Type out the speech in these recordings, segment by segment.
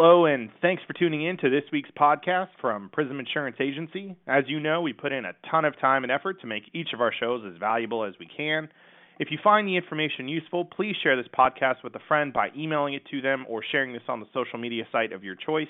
Hello, and thanks for tuning in to this week's podcast from Prism Insurance Agency. As you know, we put in a ton of time and effort to make each of our shows as valuable as we can. If you find the information useful, please share this podcast with a friend by emailing it to them or sharing this on the social media site of your choice.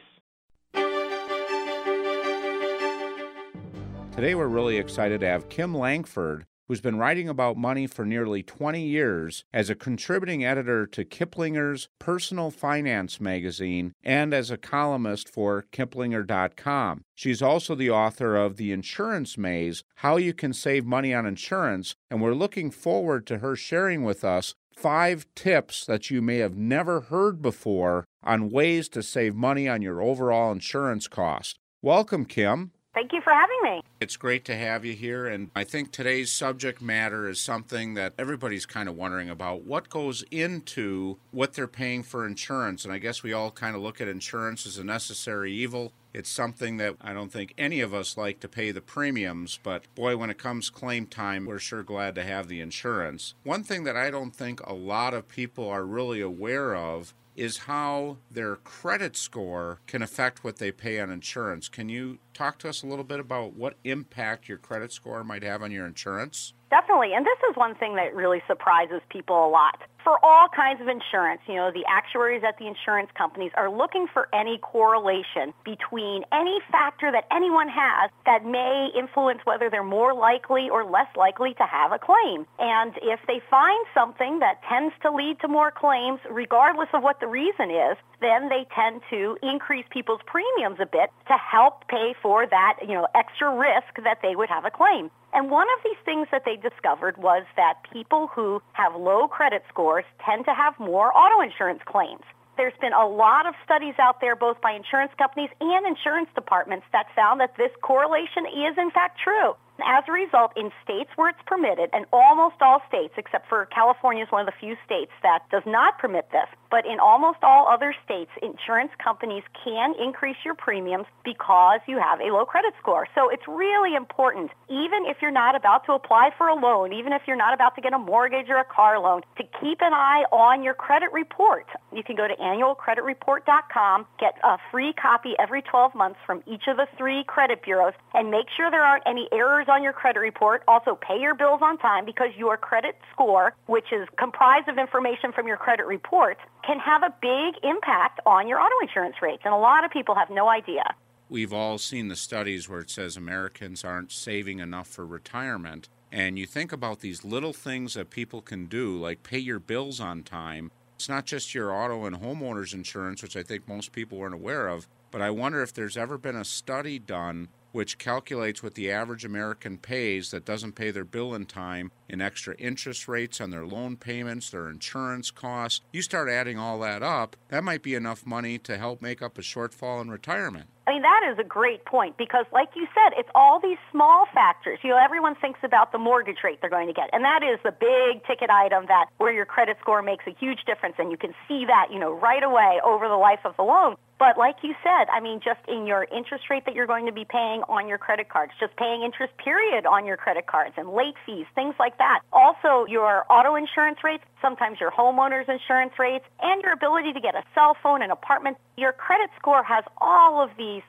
Today, we're really excited to have Kim Lankford, who's been writing about money for nearly 20 years as a contributing editor to Kiplinger's Personal Finance magazine and as a columnist for Kiplinger.com. She's also the author of The Insurance Maze, How You Can Save Money on Insurance, and we're looking forward to her sharing with us 5 tips that you may have never heard before on ways to save money on your overall insurance cost. Welcome, Kim. Thank you for having me. It's great to have you here, and I think today's subject matter is something that everybody's kind of wondering about. What goes into what they're paying for insurance? And I guess we all kind of look at insurance as a necessary evil. It's something that I don't think any of us like to pay the premiums, but boy, when it comes claim time, we're sure glad to have the insurance. One thing that I don't think a lot of people are really aware of is how their credit score can affect what they pay on insurance. Can you talk to us a little bit about what impact your credit score might have on your insurance? Definitely, and this is one thing that really surprises people a lot. For all kinds of insurance, you know, the actuaries at the insurance companies are looking for any correlation between any factor that anyone has that may influence whether they're more likely or less likely to have a claim. And if they find something that tends to lead to more claims, regardless of what the reason is, then they tend to increase people's premiums a bit to help pay for that, you know, extra risk that they would have a claim. And one of these things that they discovered was that people who have low credit scores tend to have more auto insurance claims. There's been a lot of studies out there, both by insurance companies and insurance departments, that found that this correlation is in fact true. As a result, in states where it's permitted, and almost all states, except for California is one of the few states that does not permit this, but in almost all other states, insurance companies can increase your premiums because you have a low credit score. So it's really important, even if you're not about to apply for a loan, even if you're not about to get a mortgage or a car loan, to keep an eye on your credit report. You can go to annualcreditreport.com, get a free copy every 12 months from each of the 3 credit bureaus, and make sure there aren't any errors on your credit report. Also, pay your bills on time, because your credit score, which is comprised of information from your credit report, can have a big impact on your auto insurance rates, and a lot of people have no idea. We've all seen the studies where it says Americans aren't saving enough for retirement, and you think about these little things that people can do, like pay your bills on time. It's not just your auto and homeowners insurance, which I think most people weren't aware of, but I wonder if there's ever been a study done which calculates what the average American pays that doesn't pay their bill in time in extra interest rates on their loan payments, their insurance costs. You start adding all that up, that might be enough money to help make up a shortfall in retirement. I mean, that is a great point, because like you said, it's all these small factors. You know, everyone thinks about the mortgage rate they're going to get, and that is the big ticket item that where your credit score makes a huge difference, and you can see that, you know, right away over the life of the loan. But like you said, I mean, just in your interest rate that you're going to be paying on your credit cards, just paying interest period on your credit cards and late fees, things like that. Also, your auto insurance rates, sometimes your homeowner's insurance rates, and your ability to get a cell phone, an apartment. Your credit score has all of these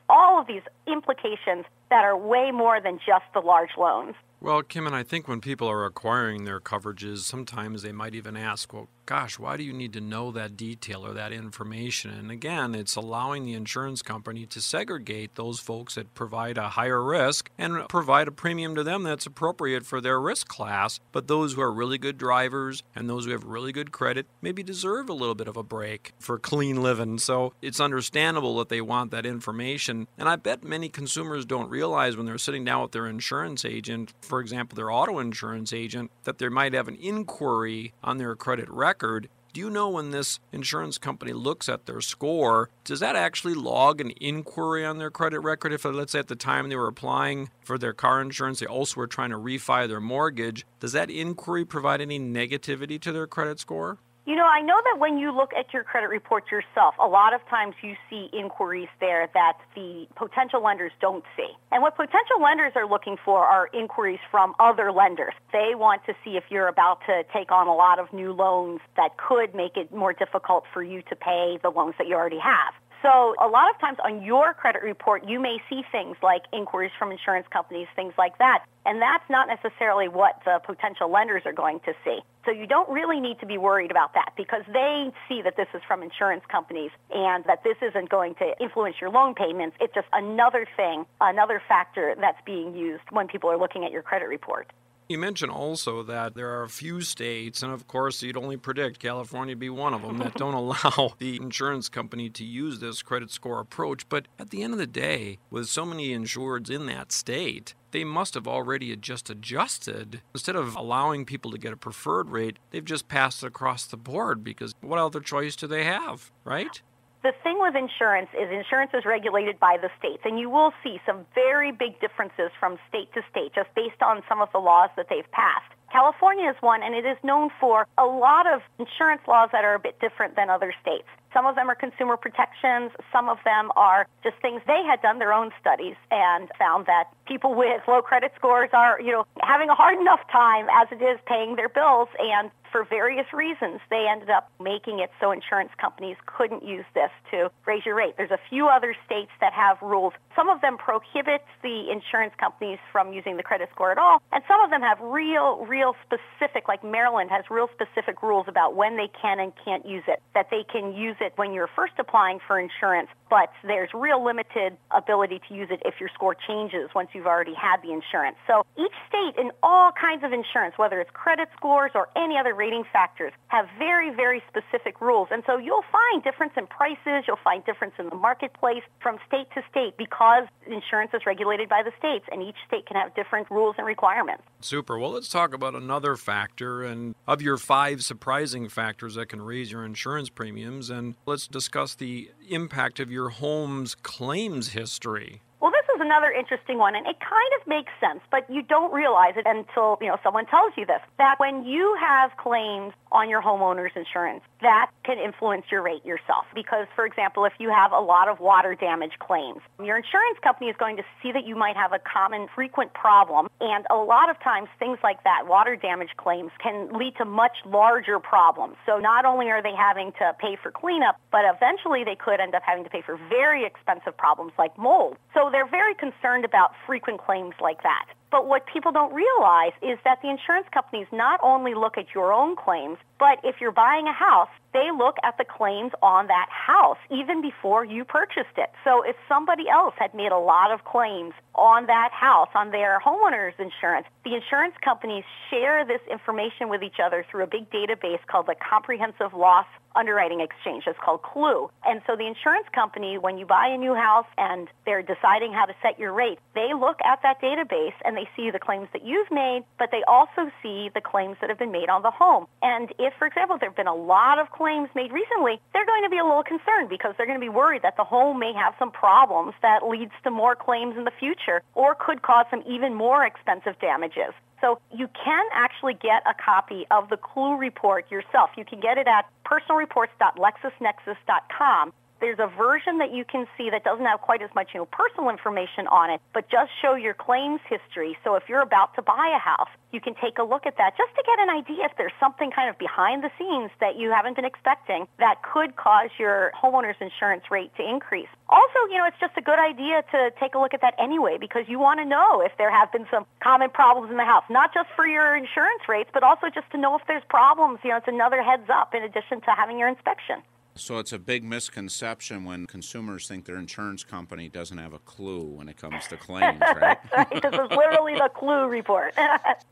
implications that are way more than just the large loans. Well, Kim, and I think when people are acquiring their coverages, sometimes they might even ask, well, gosh, why do you need to know that detail or that information? And again, it's allowing the insurance company to segregate those folks that provide a higher risk and provide a premium to them that's appropriate for their risk class. But those who are really good drivers and those who have really good credit maybe deserve a little bit of a break for clean living. So it's understandable that they want that information. And I bet many consumers don't realize when they're sitting down with their insurance agent, for example, their auto insurance agent, that they might have an inquiry on their credit record. Do you know when this insurance company looks at their score, does that actually log an inquiry on their credit record? If, let's say, at the time they were applying for their car insurance, they also were trying to refi their mortgage, does that inquiry provide any negativity to their credit score? You know, I know that when you look at your credit report yourself, a lot of times you see inquiries there that the potential lenders don't see. And what potential lenders are looking for are inquiries from other lenders. They want to see if you're about to take on a lot of new loans that could make it more difficult for you to pay the loans that you already have. So a lot of times on your credit report, you may see things like inquiries from insurance companies, things like that. And that's not necessarily what the potential lenders are going to see. So you don't really need to be worried about that because they see that this is from insurance companies and that this isn't going to influence your loan payments. It's just another thing, another factor that's being used when people are looking at your credit report. You mentioned also that there are a few states, and of course you'd only predict California would be one of them, that don't allow the insurance company to use this credit score approach. But at the end of the day, with so many insureds in that state, they must have already just adjusted. Instead of allowing people to get a preferred rate, they've just passed it across the board because what other choice do they have, right? The thing with insurance is regulated by the states, and you will see some very big differences from state to state just based on some of the laws that they've passed. California is one, and it is known for a lot of insurance laws that are a bit different than other states. Some of them are consumer protections. Some of them are just things they had done their own studies and found that people with low credit scores are, having a hard enough time as it is paying their bills. And for various reasons, they ended up making it so insurance companies couldn't use this to raise your rate. There's a few other states that have rules. Some of them prohibit the insurance companies from using the credit score at all. And some of them have real specific, like Maryland has real specific rules about when they can and can't use it, that they can use it when you're first applying for insurance, but there's real limited ability to use it if your score changes once you've already had the insurance. So each state in all kinds of insurance, whether it's credit scores or any other rating factors, have very, very specific rules. And so you'll find difference in prices, you'll find difference in the marketplace from state to state because insurance is regulated by the states, and each state can have different rules and requirements. Super. Well, let's talk about another factor, and of your 5 surprising factors that can raise your insurance premiums, and let's discuss the impact of your home's claims history. Well, this is another interesting one, and it kind of makes sense, but you don't realize it until, someone tells you this, that when you have claims on your homeowner's insurance, that can influence your rate yourself. Because, for example, if you have a lot of water damage claims, your insurance company is going to see that you might have a common, frequent problem, and a lot of times things like that, water damage claims, can lead to much larger problems. So not only are they having to pay for cleanup, but eventually they could end up having to pay for very expensive problems like mold. So they're very concerned about frequent claims like that. But what people don't realize is that the insurance companies not only look at your own claims, but if you're buying a house, they look at the claims on that house even before you purchased it. So if somebody else had made a lot of claims on that house, on their homeowner's insurance, the insurance companies share this information with each other through a big database called the Comprehensive Loss Underwriting Exchange. It's called CLUE. And so the insurance company, when you buy a new house and they're deciding how to set your rate, they look at that database and they see the claims that you've made, but they also see the claims that have been made on the home. And if, for example, there have been a lot of claims made recently, they're going to be a little concerned because they're going to be worried that the home may have some problems that leads to more claims in the future or could cause some even more expensive damages. So you can actually get a copy of the CLUE report yourself. You can get it at personalreports.lexisnexis.com. There's a version that you can see that doesn't have quite as much personal information on it, but just show your claims history. So if you're about to buy a house, you can take a look at that just to get an idea if there's something kind of behind the scenes that you haven't been expecting that could cause your homeowner's insurance rate to increase. Also, it's just a good idea to take a look at that anyway because you want to know if there have been some common problems in the house, not just for your insurance rates, but also just to know if there's problems. It's another heads up in addition to having your inspection. So it's a big misconception when consumers think their insurance company doesn't have a clue when it comes to claims, right? Right. This is literally the CLUE report.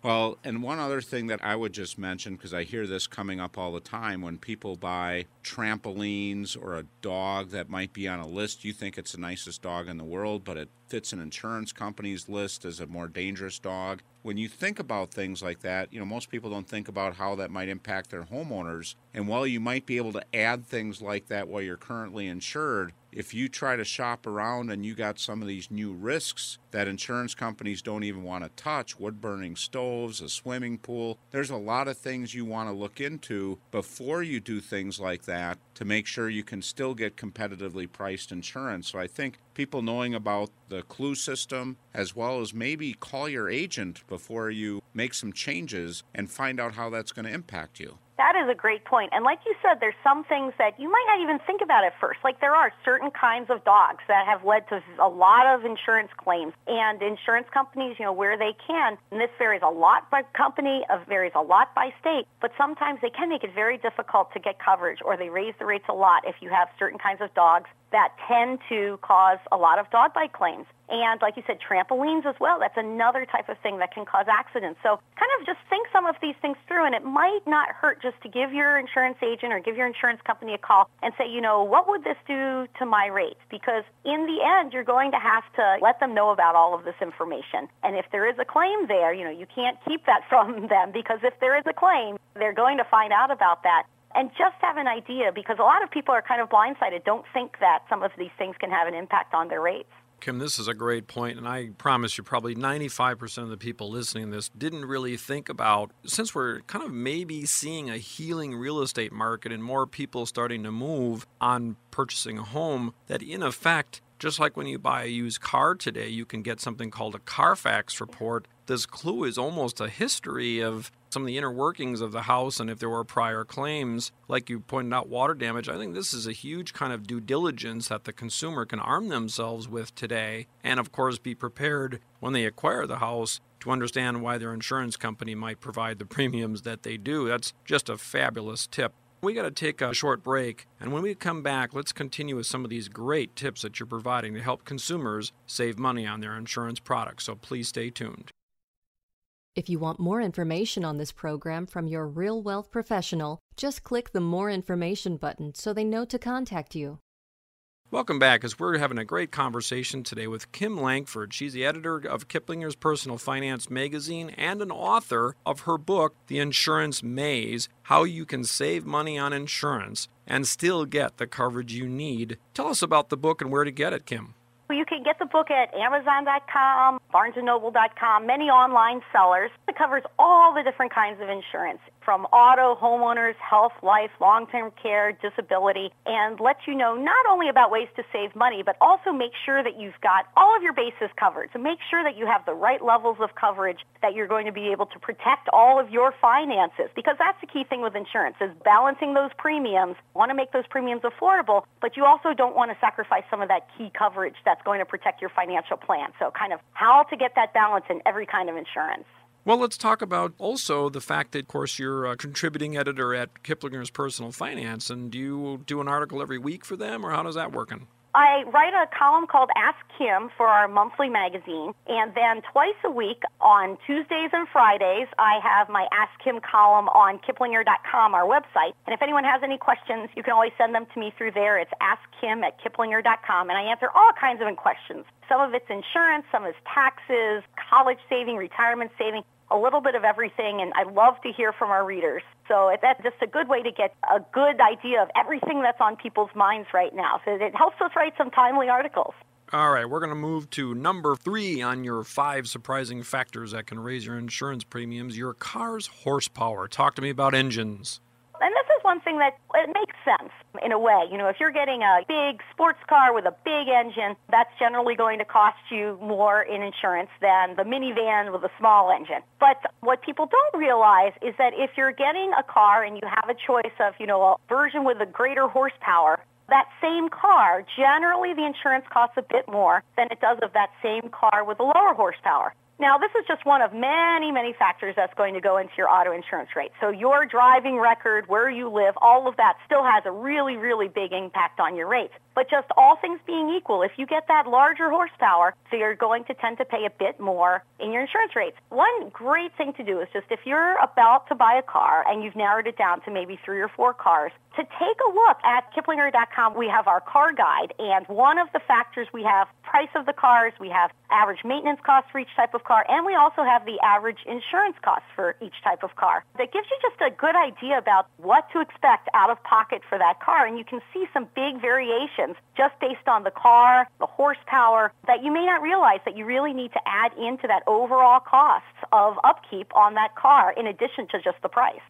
Well, and one other thing that I would just mention, because I hear this coming up all the time, when people buy trampolines or a dog that might be on a list, you think it's the nicest dog in the world, but it fits an insurance company's list as a more dangerous dog. When you think about things like that, most people don't think about how that might impact their homeowners. And while you might be able to add things like that while you're currently insured, if you try to shop around and you got some of these new risks that insurance companies don't even want to touch, wood-burning stoves, a swimming pool, there's a lot of things you want to look into before you do things like that to make sure you can still get competitively priced insurance. So I think people knowing about the CLUE system, as well as maybe call your agent before you make some changes and find out how that's going to impact you. That is a great point. And like you said, there's some things that you might not even think about at first. Like there are certain kinds of dogs that have led to a lot of insurance claims. And insurance companies, you know, where they can, and this varies a lot by company, varies a lot by state, but sometimes they can make it very difficult to get coverage, or they raise the rates a lot if you have certain kinds of dogs that tend to cause a lot of dog bite claims. And like you said, trampolines as well, that's another type of thing that can cause accidents. So kind of just think some of these things through, and it might not hurt just to give your insurance agent or give your insurance company a call and say, you know, what would this do to my rates? Because in the end, you're going to have to let them know about all of this information. And if there is a claim there, you know, you can't keep that from them, because if there is a claim, they're going to find out about that. And just have an idea, because a lot of people are kind of blindsided, don't think that some of these things can have an impact on their rates. Kim, this is a great point, and I promise you probably 95% of the people listening to this didn't really think about, since we're kind of maybe seeing a healing real estate market and more people starting to move on purchasing a home, that in effect, just like when you buy a used car today, you can get something called a Carfax report. This CLUE is almost a history of some of the inner workings of the house, and if there were prior claims, like you pointed out, water damage. I think this is a huge kind of due diligence that the consumer can arm themselves with today, and of course be prepared when they acquire the house to understand why their insurance company might provide the premiums that they do. That's just a fabulous tip. We got to take a short break, and when we come back, let's continue with some of these great tips that you're providing to help consumers save money on their insurance products, so please stay tuned. If you want more information on this program from your Real Wealth professional, just click the More Information button so they know to contact you. Welcome back, as we're having a great conversation today with Kim Lankford. She's the editor of Kiplinger's Personal Finance magazine and an author of her book, The Insurance Maze, How You Can Save Money on Insurance and Still Get the Coverage You Need. Tell us about the book and where to get it, Kim. Well, you can get the book at Amazon.com, BarnesandNoble.com, many online sellers. It covers all the different kinds of insurance, from auto, homeowners, health, life, long-term care, disability, and lets you know not only about ways to save money, but also make sure that you've got all of your bases covered. So make sure that you have the right levels of coverage, that you're going to be able to protect all of your finances, because that's the key thing with insurance, is balancing those premiums. You want to make those premiums affordable, but you also don't want to sacrifice some of that key coverage that's going to protect your financial plan. So kind of how to get that balance in every kind of insurance. Well, let's talk about also the fact that, of course, you're a contributing editor at Kiplinger's Personal Finance, and do you do an article every week for them, or how does that work? I write a column called Ask Kim for our monthly magazine, and then twice a week on Tuesdays and Fridays, I have my Ask Kim column on Kiplinger.com, our website. And if anyone has any questions, you can always send them to me through there. It's askkim@kiplinger.com, and I answer all kinds of questions. Some of it's insurance, some is taxes, college saving, retirement saving, a little bit of everything, and I love to hear from our readers. So that's just a good way to get a good idea of everything that's on people's minds right now. So it helps us write some timely articles. All right, we're going to move to number 3 on your 5 surprising factors that can raise your insurance premiums, your car's horsepower. Talk to me about engines. And this is one thing that it makes sense in a way. You know, if you're getting a big sports car with a big engine, that's generally going to cost you more in insurance than the minivan with a small engine. But what people don't realize is that if you're getting a car and you have a choice of, you know, a version with a greater horsepower, that same car, generally the insurance costs a bit more than it does of that same car with a lower horsepower. Now, this is just one of many, many factors that's going to go into your auto insurance rate. So your driving record, where you live, all of that still has a really, really big impact on your rates. But just all things being equal, if you get that larger horsepower, so you're going to tend to pay a bit more in your insurance rates. One great thing to do is just if you're about to buy a car and you've narrowed it down to maybe 3 or 4 cars, to take a look at Kiplinger.com, we have our car guide, and one of the factors we have price of the cars, we have average maintenance costs for each type of car, and we also have the average insurance costs for each type of car. That gives you just a good idea about what to expect out of pocket for that car, and you can see some big variations just based on the car, the horsepower, that you may not realize that you really need to add into that overall costs of upkeep on that car in addition to just the price.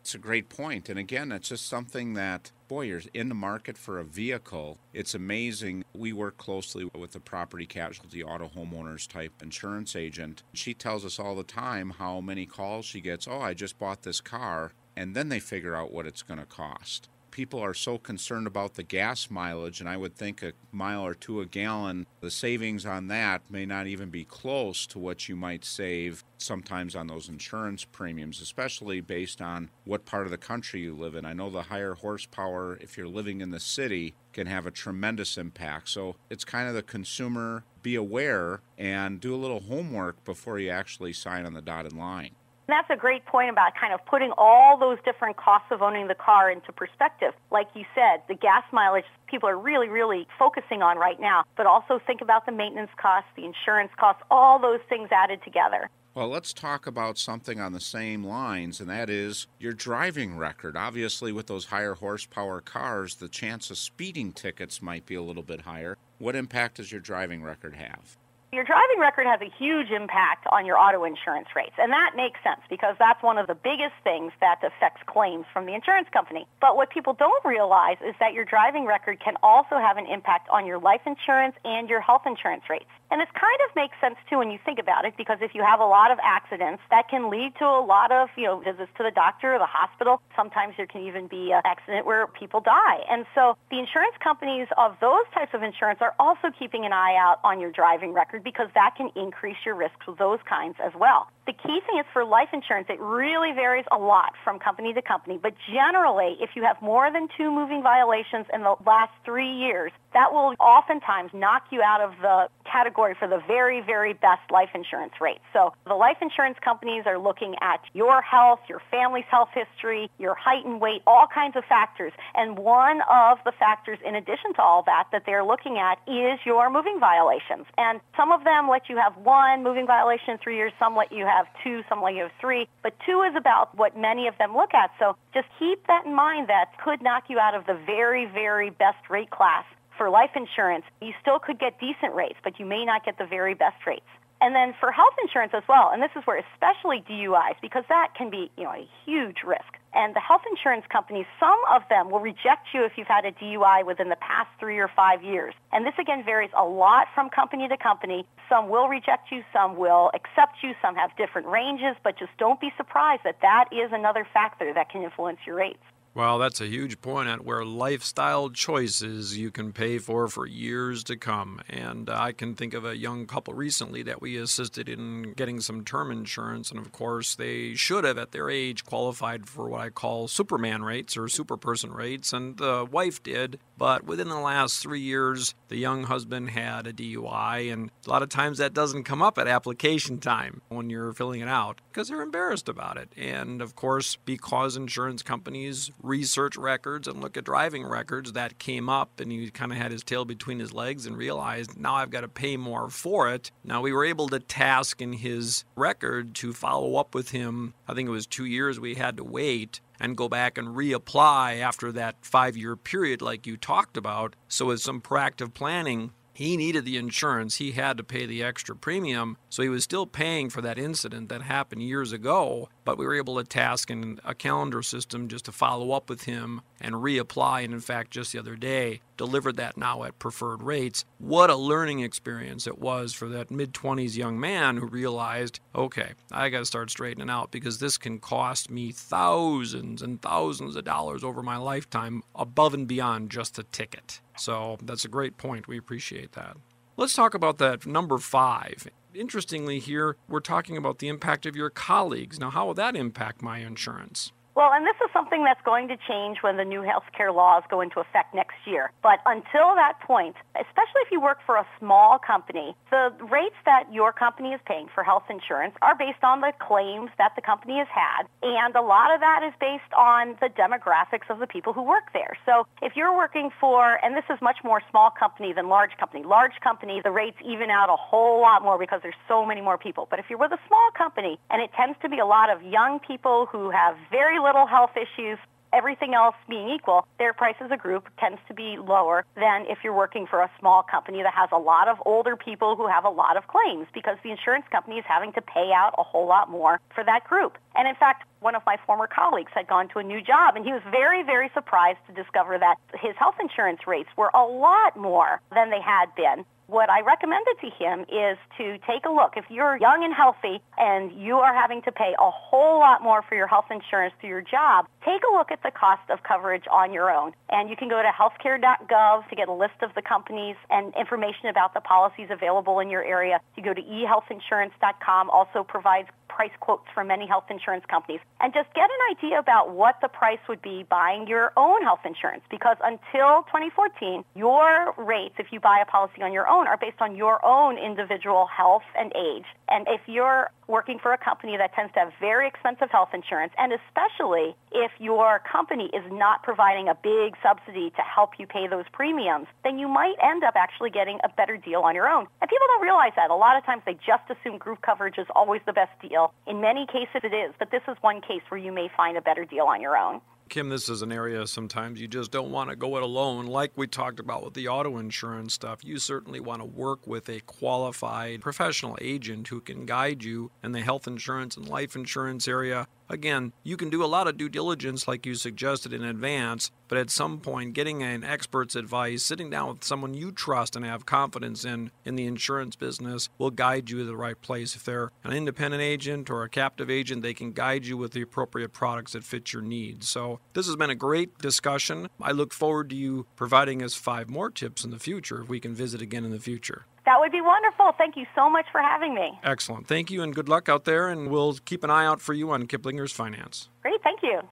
It's a great point. And again, it's just something that, boy, you're in the market for a vehicle. It's amazing. We work closely with the property casualty auto homeowners type insurance agent. She tells us all the time how many calls she gets. Oh, I just bought this car. and then they figure out what it's going to cost. People are so concerned about the gas mileage, and I would think a mile or two a gallon, the savings on that may not even be close to what you might save sometimes on those insurance premiums, especially based on what part of the country you live in. I know the higher horsepower, if you're living in the city, can have a tremendous impact. So it's kind of the consumer, be aware and do a little homework before you actually sign on the dotted line. And that's a great point about kind of putting all those different costs of owning the car into perspective. Like you said, the gas mileage people are really, really focusing on right now, but also think about the maintenance costs, the insurance costs, all those things added together. Well, let's talk about something on the same lines, and that is your driving record. Obviously, with those higher horsepower cars, the chance of speeding tickets might be a little bit higher. What impact does your driving record have? Your driving record has a huge impact on your auto insurance rates, and that makes sense because that's one of the biggest things that affects claims from the insurance company. But what people don't realize is that your driving record can also have an impact on your life insurance and your health insurance rates. And this kind of makes sense, too, when you think about it, because if you have a lot of accidents, that can lead to a lot of, visits to the doctor or the hospital. Sometimes there can even be an accident where people die. And so the insurance companies of those types of insurance are also keeping an eye out on your driving record, because that can increase your risks with those kinds as well. The key thing is for life insurance, it really varies a lot from company to company, but generally, if you have more than 2 moving violations in the last 3 years, that will oftentimes knock you out of the category for the very, very best life insurance rates. So the life insurance companies are looking at your health, your family's health history, your height and weight, all kinds of factors. And one of the factors in addition to all that they're looking at is your moving violations. And some of them let you have 1 moving violation in 3 years, some let you have 2, some let you have 3. But 2 is about what many of them look at. So just keep that in mind. That could knock you out of the very, very best rate class. For life insurance, you still could get decent rates, but you may not get the very best rates. And then for health insurance as well, and this is where especially DUIs, because that can be, a huge risk. And the health insurance companies, some of them will reject you if you've had a DUI within the past 3 or 5 years. And this, again, varies a lot from company to company. Some will reject you, some will accept you, some have different ranges, but just don't be surprised that is another factor that can influence your rates. Well, that's a huge point at where lifestyle choices you can pay for years to come. And I can think of a young couple recently that we assisted in getting some term insurance. And of course, they should have at their age qualified for what I call Superman rates or superperson rates. And the wife did. But within the last 3 years, the young husband had a DUI. And a lot of times that doesn't come up at application time when you're filling it out because they're embarrassed about it. And of course, because insurance companies research records and look at driving records, that came up, and he kind of had his tail between his legs and realized, now I've got to pay more for it. Now, we were able to task in his record to follow up with him. I think it was 2 years we had to wait and go back and reapply after that 5-year period like you talked about. So with some proactive planning, he needed the insurance. He had to pay the extra premium. So he was still paying for that incident that happened years ago. But we were able to task in a calendar system just to follow up with him and reapply. And in fact, just the other day, delivered that now at preferred rates. What a learning experience it was for that mid-20s young man who realized, okay, I got to start straightening out because this can cost me thousands and thousands of dollars over my lifetime above and beyond just a ticket. So that's a great point. We appreciate that. Let's talk about that number 5. Interestingly here, we're talking about the impact of your colleagues. Now, how will that impact my insurance? Well, and this is something that's going to change when the new healthcare laws go into effect next year. But until that point, especially if you work for a small company, the rates that your company is paying for health insurance are based on the claims that the company has had. And a lot of that is based on the demographics of the people who work there. So if you're working for, and this is much more small company than large company. Large company, the rates even out a whole lot more because there's so many more people. But if you're with a small company, and it tends to be a lot of young people who have very little health issues, everything else being equal, their price as a group tends to be lower than if you're working for a small company that has a lot of older people who have a lot of claims, because the insurance company is having to pay out a whole lot more for that group. And in fact, one of my former colleagues had gone to a new job, and he was very, very surprised to discover that his health insurance rates were a lot more than they had been what I recommended to him is to take a look. If you're young and healthy and you are having to pay a whole lot more for your health insurance through your job, take a look at the cost of coverage on your own. And you can go to healthcare.gov to get a list of the companies and information about the policies available in your area. You go to ehealthinsurance.com, also provides price quotes for many health insurance companies, and just get an idea about what the price would be buying your own health insurance, because until 2014, your rates, if you buy a policy on your own, are based on your own individual health and age. And if you're working for a company that tends to have very expensive health insurance, and especially if your company is not providing a big subsidy to help you pay those premiums, then you might end up actually getting a better deal on your own. And people don't realize that. A lot of times they just assume group coverage is always the best deal. In many cases it is, but this is one case where you may find a better deal on your own. Kim, this is an area sometimes you just don't want to go it alone. Like we talked about with the auto insurance stuff, you certainly want to work with a qualified professional agent who can guide you in the health insurance and life insurance area. Again, you can do a lot of due diligence like you suggested in advance, but at some point getting an expert's advice, sitting down with someone you trust and have confidence in the insurance business will guide you to the right place. If they're an independent agent or a captive agent, they can guide you with the appropriate products that fit your needs. So this has been a great discussion. I look forward to you providing us 5 more tips in the future if we can visit again in the future. That would be wonderful. Thank you so much for having me. Excellent. Thank you and good luck out there. And we'll keep an eye out for you on Kiplinger's Finance. Great. Thank you.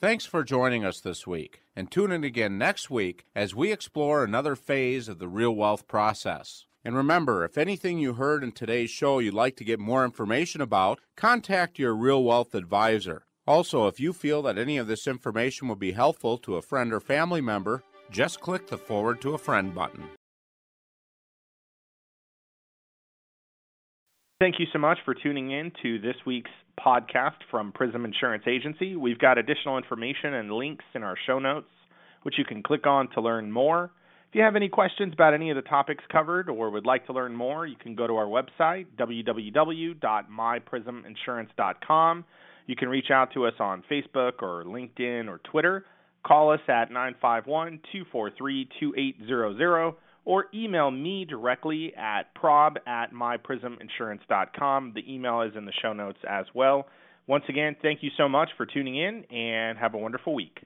Thanks for joining us this week. And tune in again next week as we explore another phase of the real wealth process. And remember, if anything you heard in today's show you'd like to get more information about, contact your real wealth advisor. Also, if you feel that any of this information will be helpful to a friend or family member, just click the Forward to a Friend button. Thank you so much for tuning in to this week's podcast from Prism Insurance Agency. We've got additional information and links in our show notes, which you can click on to learn more. If you have any questions about any of the topics covered or would like to learn more, you can go to our website, www.myprisminsurance.com. You can reach out to us on Facebook or LinkedIn or Twitter. Call us at 951-243-2800. Or email me directly at prob@myprisminsurance.com. The email is in the show notes as well. Once again, thank you so much for tuning in and have a wonderful week.